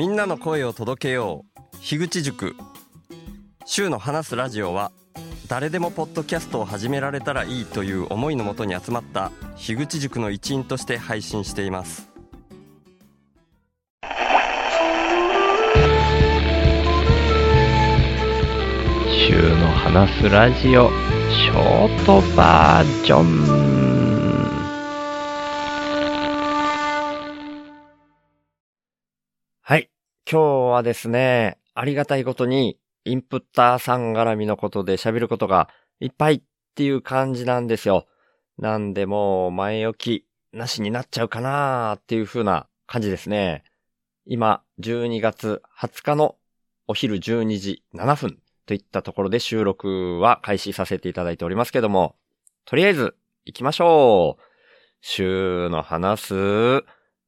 みんなの声を届けよう樋口塾週の話すラジオは、誰でもポッドキャストを始められたらいいという思いのもとに集まった樋口塾の一員として配信しています。週の話すラジオショートバージョン。はい、今日はですね、ありがたいことにインプッターさん絡みのことで喋ることがいっぱいっていう感じなんですよ。なんでもう前置きなしになっちゃうかなーっていう風な感じですね。今12月20日のお昼12時7分といったところで収録は開始させていただいておりますけども、とりあえず行きましょう。週の話す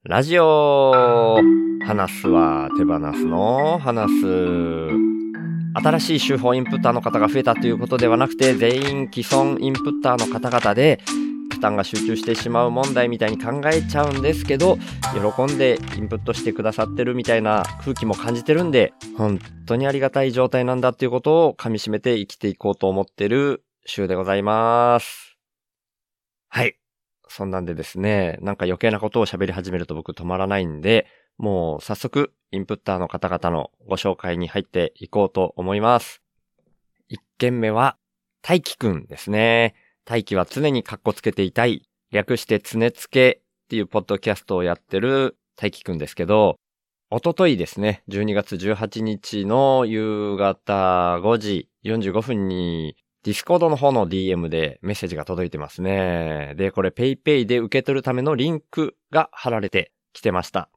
ラジオ。話すは手放すの話す。新しい手法インプッターの方が増えたということではなくて、全員既存インプッターの方々で負担が集中してしまう問題みたいに考えちゃうんですけど、喜んでインプットしてくださってるみたいな空気も感じてるんで、本当にありがたい状態なんだっていうことを噛み締めて生きていこうと思ってる週でございます。はい、そんなんでですね、なんか余計なことを喋り始めると僕止まらないんで、もう早速インプッターの方々のご紹介に入っていこうと思います。1件目は大輝くんですね。大輝は常にカッコつけていたい、略してつねつけっていうポッドキャストをやってる大輝くんですけど、おとといですね、12月18日の夕方5時45分にディスコードの方の DM でメッセージが届いてますね。で、これ PayPay で受け取るためのリンクが貼られてきてました。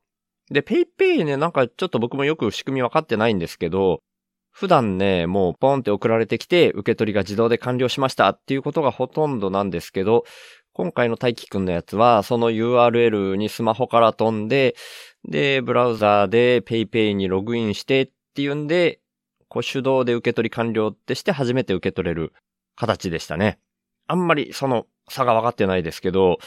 で、PayPay ね、なんかちょっと僕もよく仕組み分かってないんですけど、普段ね、もうポンって送られてきて、受け取りが自動で完了しましたっていうことがほとんどなんですけど、今回の大輝くんのやつは、その URL にスマホから飛んで、で、ブラウザーで PayPay にログインしてっていうんで、こう手動で受け取り完了ってして初めて受け取れる形でしたね。あんまりその差が分かってないですけど、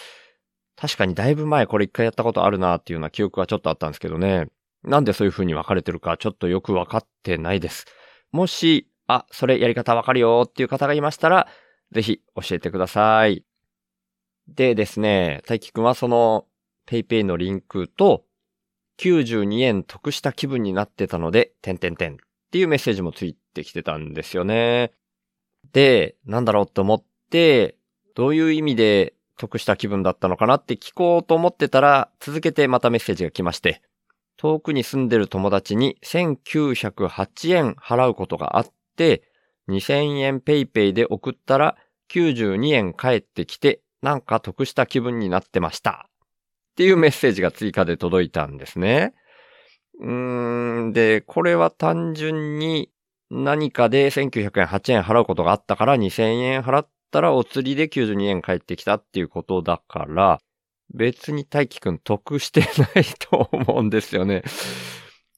確かにだいぶ前これ一回やったことあるなっていうような記憶はちょっとあったんですけどね。なんでそういう風に分かれてるかちょっとよく分かってないです。もし、あ、それやり方分かるよっていう方がいましたら、ぜひ教えてください。でですね、大輝くんはその PayPay のリンクと92円得した気分になってたので、点っていうメッセージもついてきてたんですよね。で、なんだろうと思って、どういう意味で得した気分だったのかなって聞こうと思ってたら、続けてまたメッセージが来まして、遠くに住んでる友達に1908円払うことがあって、2000円ペイペイで送ったら92円返ってきて、なんか得した気分になってました。っていうメッセージが追加で届いたんですね。で、これは単純に何かで1908円払うことがあったから2000円払って、だったらお釣りで92円返ってきたっていうことだから、別に大輝くん得してないと思うんですよね。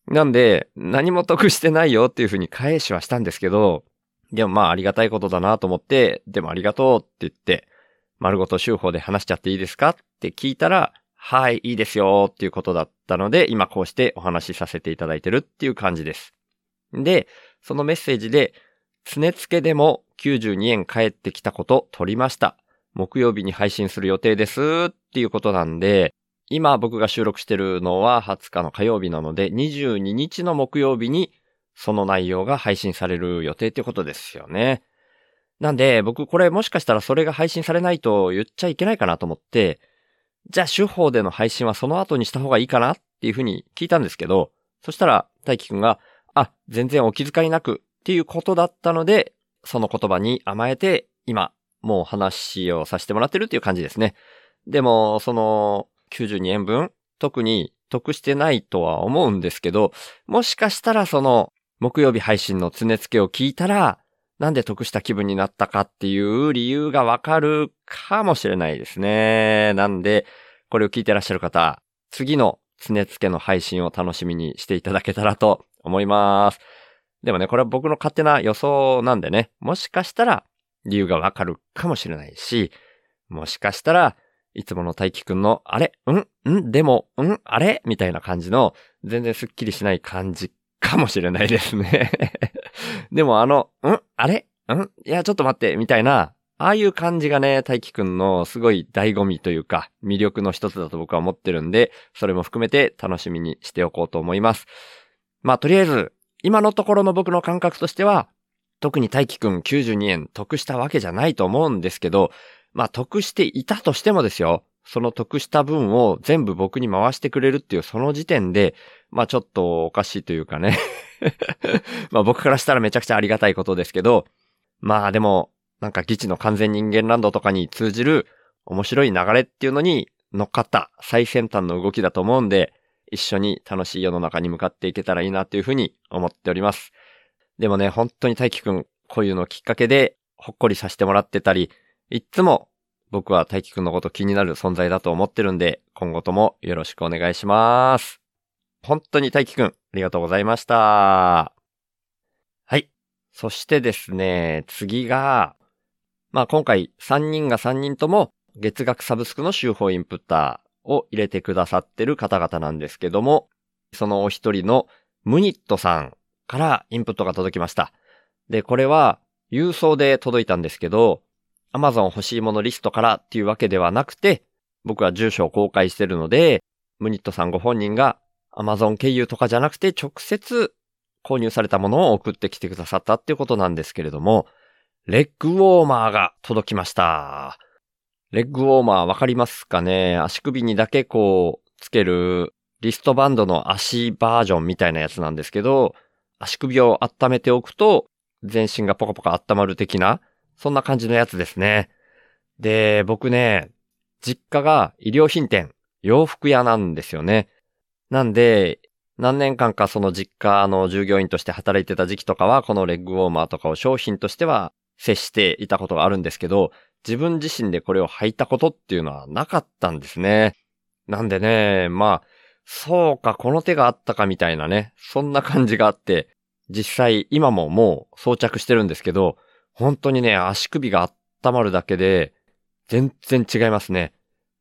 なんで何も得してないよっていうふうに返しはしたんですけど、でもまあありがたいことだなと思って、でもありがとうって言って、丸ごと手法で話しちゃっていいですかって聞いたら、はい、いいですよっていうことだったので、今こうしてお話しさせていただいてるっていう感じです。で、そのメッセージで、つねつけでも92円返ってきたこと取りました。木曜日に配信する予定ですっていうことなんで、今僕が収録してるのは20日の火曜日なので、22日の木曜日にその内容が配信される予定ってことですよね。なんで僕これもしかしたらそれが配信されないと言っちゃいけないかなと思って、じゃあ手法での配信はその後にした方がいいかなっていうふうに聞いたんですけど、そしたら大輝くんが、あ、全然お気遣いなくっていうことだったので、その言葉に甘えて、今、もう話をさせてもらってるっていう感じですね。でも、その、92円分、特に得してないとは思うんですけど、もしかしたらその、木曜日配信のつねつけを聞いたら、なんで得した気分になったかっていう理由がわかるかもしれないですね。なんで、これを聞いてらっしゃる方、次のつねつけの配信を楽しみにしていただけたらと思います。でもね、これは僕の勝手な予想なんでね、もしかしたら理由がわかるかもしれないし、もしかしたらいつもの大輝くんの、あれんでも、あれみたいな感じの、全然スッキリしない感じかもしれないですね。でもあれいや、ちょっと待って、みたいな、ああいう感じがね、大輝くんのすごい醍醐味というか、魅力の一つだと僕は思ってるんで、それも含めて楽しみにしておこうと思います。まあ、とりあえず、今のところの僕の感覚としては、特に大輝くん92円得したわけじゃないと思うんですけど、まあ得していたとしてもですよ、その得した分を全部僕に回してくれるっていうその時点で、まあちょっとおかしいというかね。まあ僕からしたらめちゃくちゃありがたいことですけど、まあでも、なんかギチの完全人間ランドとかに通じる面白い流れっていうのに乗っかった最先端の動きだと思うんで、一緒に楽しい世の中に向かっていけたらいいなというふうに思っております。でもね、本当に大輝くん、こういうのきっかけでほっこりさせてもらってたり、いつも僕は大輝くんのこと気になる存在だと思ってるんで、今後ともよろしくお願いします。本当に大輝くん、ありがとうございました。はい。そしてですね、次が、まあ今回3人とも月額サブスクの週報インプッターを入れてくださってる方々なんですけども、そのお一人のムニットさんからインプットが届きました。で、これは郵送で届いたんですけど、Amazon 欲しいものリストからっていうわけではなくて、僕は住所を公開してるので、ムニットさんご本人が Amazon 経由とかじゃなくて直接購入されたものを送ってきてくださったっていうことなんですけれども、レッグウォーマーが届きました。レッグウォーマーわかりますかね？足首にだけこうつけるリストバンドの足バージョンみたいなやつなんですけど、足首を温めておくと全身がポカポカ温まる的なそんな感じのやつですね。で、僕ね、実家が衣料品店、洋服屋なんですよね。なんで、何年間かその実家の従業員として働いてた時期とかは、このレッグウォーマーとかを商品としては接していたことがあるんですけど、自分自身でこれを履いたことっていうのはなかったんですね。なんでね、まあ、そうか、この手があったかみたいなね、そんな感じがあって、実際今ももう装着してるんですけど、本当にね、足首が温まるだけで、全然違いますね。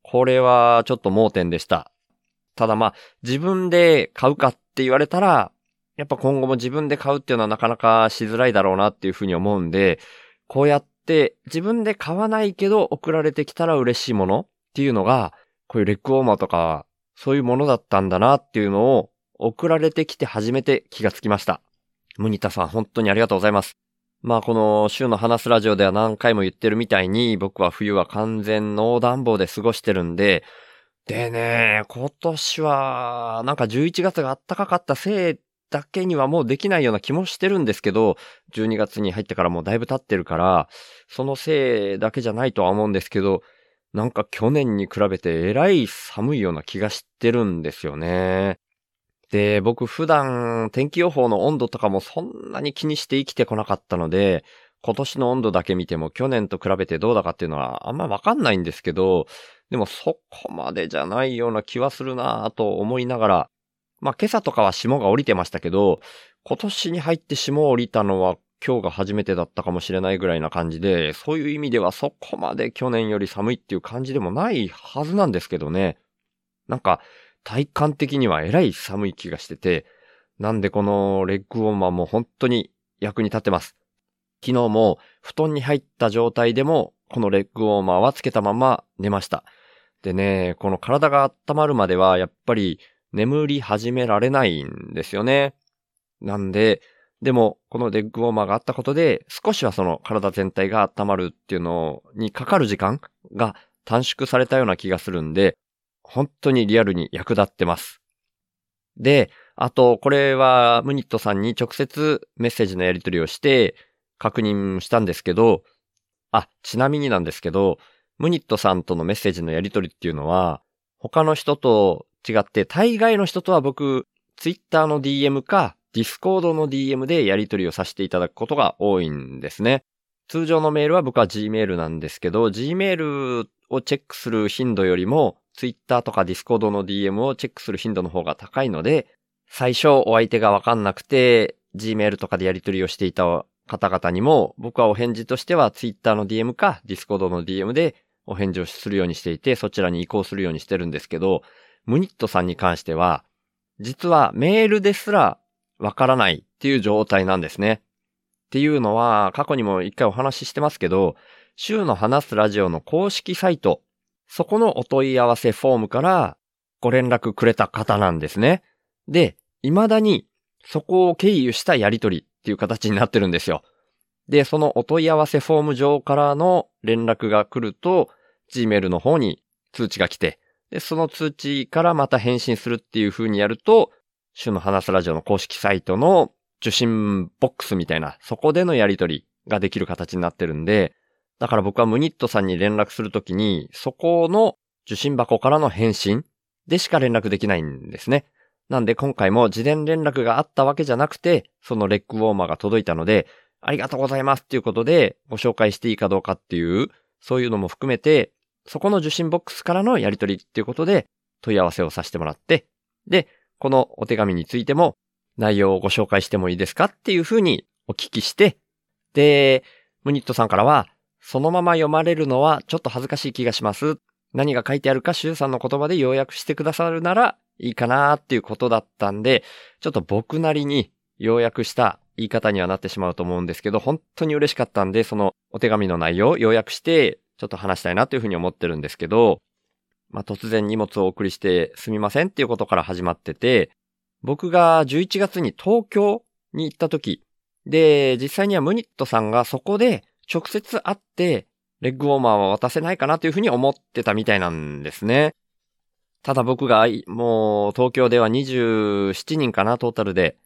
これはちょっと盲点でした。ただまあ、自分で買うかって言われたら、やっぱ今後も自分で買うっていうのはなかなかしづらいだろうなっていうふうに思うんで、こうやって自分で買わないけど送られてきたら嬉しいものっていうのが、こういうレッグウォーマーとか、そういうものだったんだなっていうのを送られてきて初めて気がつきました。ムニタさん本当にありがとうございます。まあこの週の話すラジオでは何回も言ってるみたいに僕は冬は完全ノー暖房で過ごしてるんで、でね、今年はなんか11月が暖かかったせいだけにはもうできないような気もしてるんですけど、12月に入ってからもうだいぶ経ってるから、そのせいだけじゃないとは思うんですけど、なんか去年に比べてえらい寒いような気がしてるんですよね。で、僕普段天気予報の温度とかもそんなに気にして生きてこなかったので、今年の温度だけ見ても去年と比べてどうだかっていうのはあんまわかんないんですけど、でもそこまでじゃないような気はするなぁと思いながら、まあ今朝とかは霜が降りてましたけど、今年に入って霜降りたのは今日が初めてだったかもしれないぐらいな感じで、そういう意味ではそこまで去年より寒いっていう感じでもないはずなんですけどね。なんか、体感的にはえらい寒い気がしてて、なんでこのレッグウォーマーも本当に役に立ってます。昨日も布団に入った状態でもこのレッグウォーマーはつけたまま寝ました。でね、この体が温まるまではやっぱり眠り始められないんですよね。なんで、でもこのレッグウォーマーがあったことで少しはその体全体が温まるっていうのにかかる時間が短縮されたような気がするんで、本当にリアルに役立ってます。で、あと、これはムニットさんに直接メッセージのやり取りをして確認したんですけど、ちなみになんですけど、ムニットさんとのメッセージのやり取りっていうのは、他の人と違って、大概の人とは僕、Twitter の DM か Discord の DM でやり取りをさせていただくことが多いんですね。通常のメールは僕は Gmail なんですけど、Gmail をチェックする頻度よりも、Twitter とか Discord の DM をチェックする頻度の方が高いので、最初お相手がわかんなくて Gmail とかでやり取りをしていた方々にも僕はお返事としては Twitter の DM か Discord の DM でお返事をするようにしていて、そちらに移行するようにしてるんですけど、ムニットさんに関しては、実はメールですらわからないっていう状態なんですね。っていうのは、過去にも一回お話ししてますけど、週の話すラジオの公式サイト、そこのお問い合わせフォームからご連絡くれた方なんですね。で、未だにそこを経由したやり取りっていう形になってるんですよ。で、そのお問い合わせフォーム上からの連絡が来ると、Gmail の方に通知が来て、で、その通知からまた返信するっていう風にやると、週の話すラジオの公式サイトの受信ボックスみたいな、そこでのやり取りができる形になってるんで、だから僕はムニットさんに連絡するときに、そこの受信箱からの返信でしか連絡できないんですね。なんで今回も事前連絡があったわけじゃなくて、そのレッグウォーマーが届いたので、ありがとうございますっていうことでご紹介していいかどうかっていう、そういうのも含めて、そこの受信ボックスからのやり取りっていうことで問い合わせをさせてもらって、で、このお手紙についても内容をご紹介してもいいですかっていうふうにお聞きして、で、ムニットさんからは、そのまま読まれるのはちょっと恥ずかしい気がします。何が書いてあるかシュウさんの言葉で要約してくださるならいいかなーっていうことだったんで、ちょっと僕なりに要約した言い方にはなってしまうと思うんですけど、本当に嬉しかったんで、そのお手紙の内容を要約してちょっと話したいなというふうに思ってるんですけど、まあ、突然荷物をお送りしてすみませんっていうことから始まってて、僕が11月に東京に行った時で、実際にはムニットさんがそこで直接会ってレッグウォーマーは渡せないかなというふうに思ってたみたいなんですね。ただ僕がもう東京では27人かな、トータルで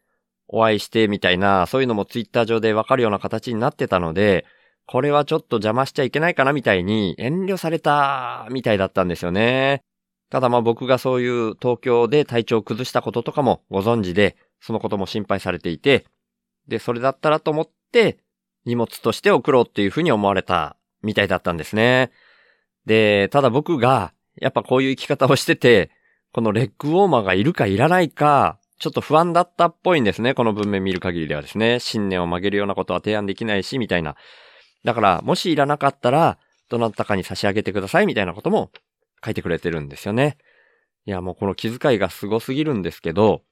お会いしてみたいな、そういうのもツイッター上でわかるような形になってたので、これはちょっと邪魔しちゃいけないかなみたいに遠慮されたみたいだったんですよね。ただまあ僕がそういう東京で体調を崩したこととかもご存知で、そのことも心配されていて、で、それだったらと思って荷物として送ろうっていうふうに思われたみたいだったんですね。で、ただ僕がやっぱこういう生き方をしてて、このレッグウォーマーがいるかいらないかちょっと不安だったっぽいんですね。この文面見る限りではですね、信念を曲げるようなことは提案できないしみたいな、だからもしいらなかったらどなたかに差し上げてくださいみたいなことも書いてくれてるんですよね。いや、もうこの気遣いがすごすぎるんですけど、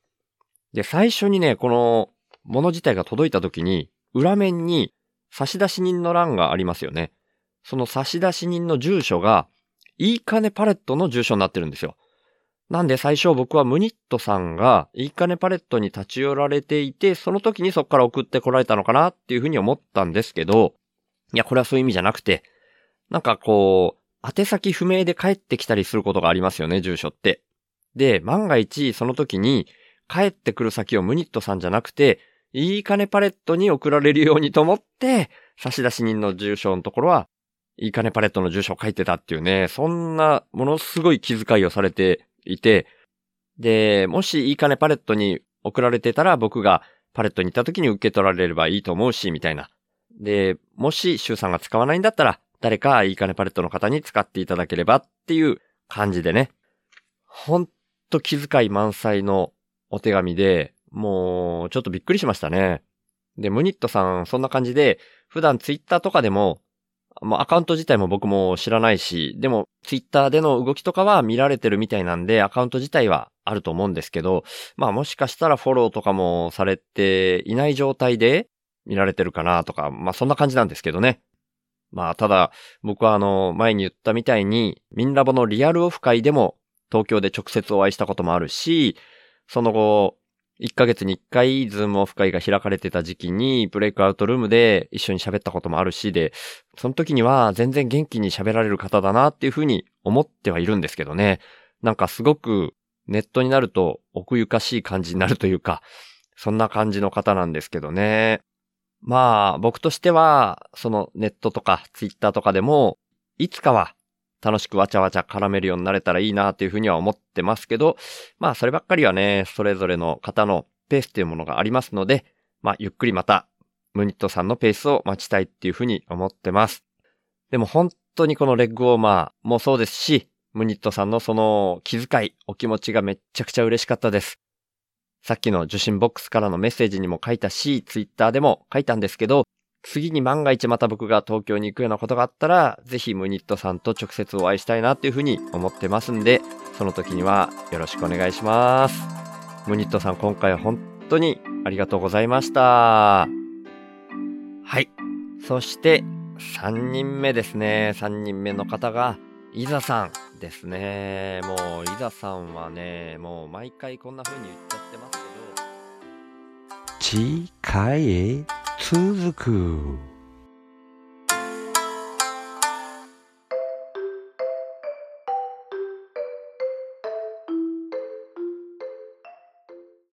で、最初にね、このもの自体が届いた時に裏面に差出人の欄がありますよね。その差出人の住所がいいかねパレットの住所になってるんですよ。なんで最初僕はムニットさんがいいかねパレットに立ち寄られていて、その時にそこから送ってこられたのかなっていうふうに思ったんですけど、いや、これはそういう意味じゃなくて、なんかこう、宛先不明で帰ってきたりすることがありますよね、住所って。で、万が一その時に帰ってくる先をムニットさんじゃなくて、いいかねパレットに送られるようにと思って、差出人の住所のところはいいかねパレットの住所を書いてたっていうね、そんなものすごい気遣いをされていて、で、もしいいかねパレットに送られてたら僕がパレットに行った時に受け取られればいいと思うし、みたいな。で、もしシュウさんが使わないんだったら誰かいいかねパレットの方に使っていただければっていう感じでね、ほんと気遣い満載のお手紙で、もうちょっとびっくりしましたね。で、ムニットさんそんな感じで、普段ツイッターとかでももうアカウント自体も僕も知らないし、でもツイッターでの動きとかは見られてるみたいなんで、アカウント自体はあると思うんですけど、まあもしかしたらフォローとかもされていない状態で見られてるかなとか、まあそんな感じなんですけどね。まあただ僕は前に言ったみたいに、ミンラボのリアルオフ会でも東京で直接お会いしたこともあるし、その後、1ヶ月に1回ズームオフ会が開かれてた時期にブレイクアウトルームで一緒に喋ったこともあるしで、その時には全然元気に喋られる方だなっていうふうに思ってはいるんですけどね。なんかすごくネットになると奥ゆかしい感じになるというか、そんな感じの方なんですけどね。まあ僕としてはそのネットとかツイッターとかでもいつかは楽しくわちゃわちゃ絡めるようになれたらいいなというふうには思ってますけど、まあそればっかりはね、それぞれの方のペースというものがありますので、まあゆっくりまたムニットさんのペースを待ちたいっていうふうに思ってます。でも本当にこのレッグウォーマーもそうですし、ムニットさんのその気遣い、お気持ちがめっちゃくちゃ嬉しかったです。さっきの受信ボックスからのメッセージにも書いたし、ツイッターでも書いたんですけど、次に万が一また僕が東京に行くようなことがあったら、ぜひムニットさんと直接お会いしたいなっていうふうに思ってますんで、その時にはよろしくお願いします。ムニットさん、今回は本当にありがとうございました。はい。そして3人目ですね。3人目の方が、イザさんですね。もうイザさんはね、もう毎回こんな風に言っちゃってますけど。次回へ続く。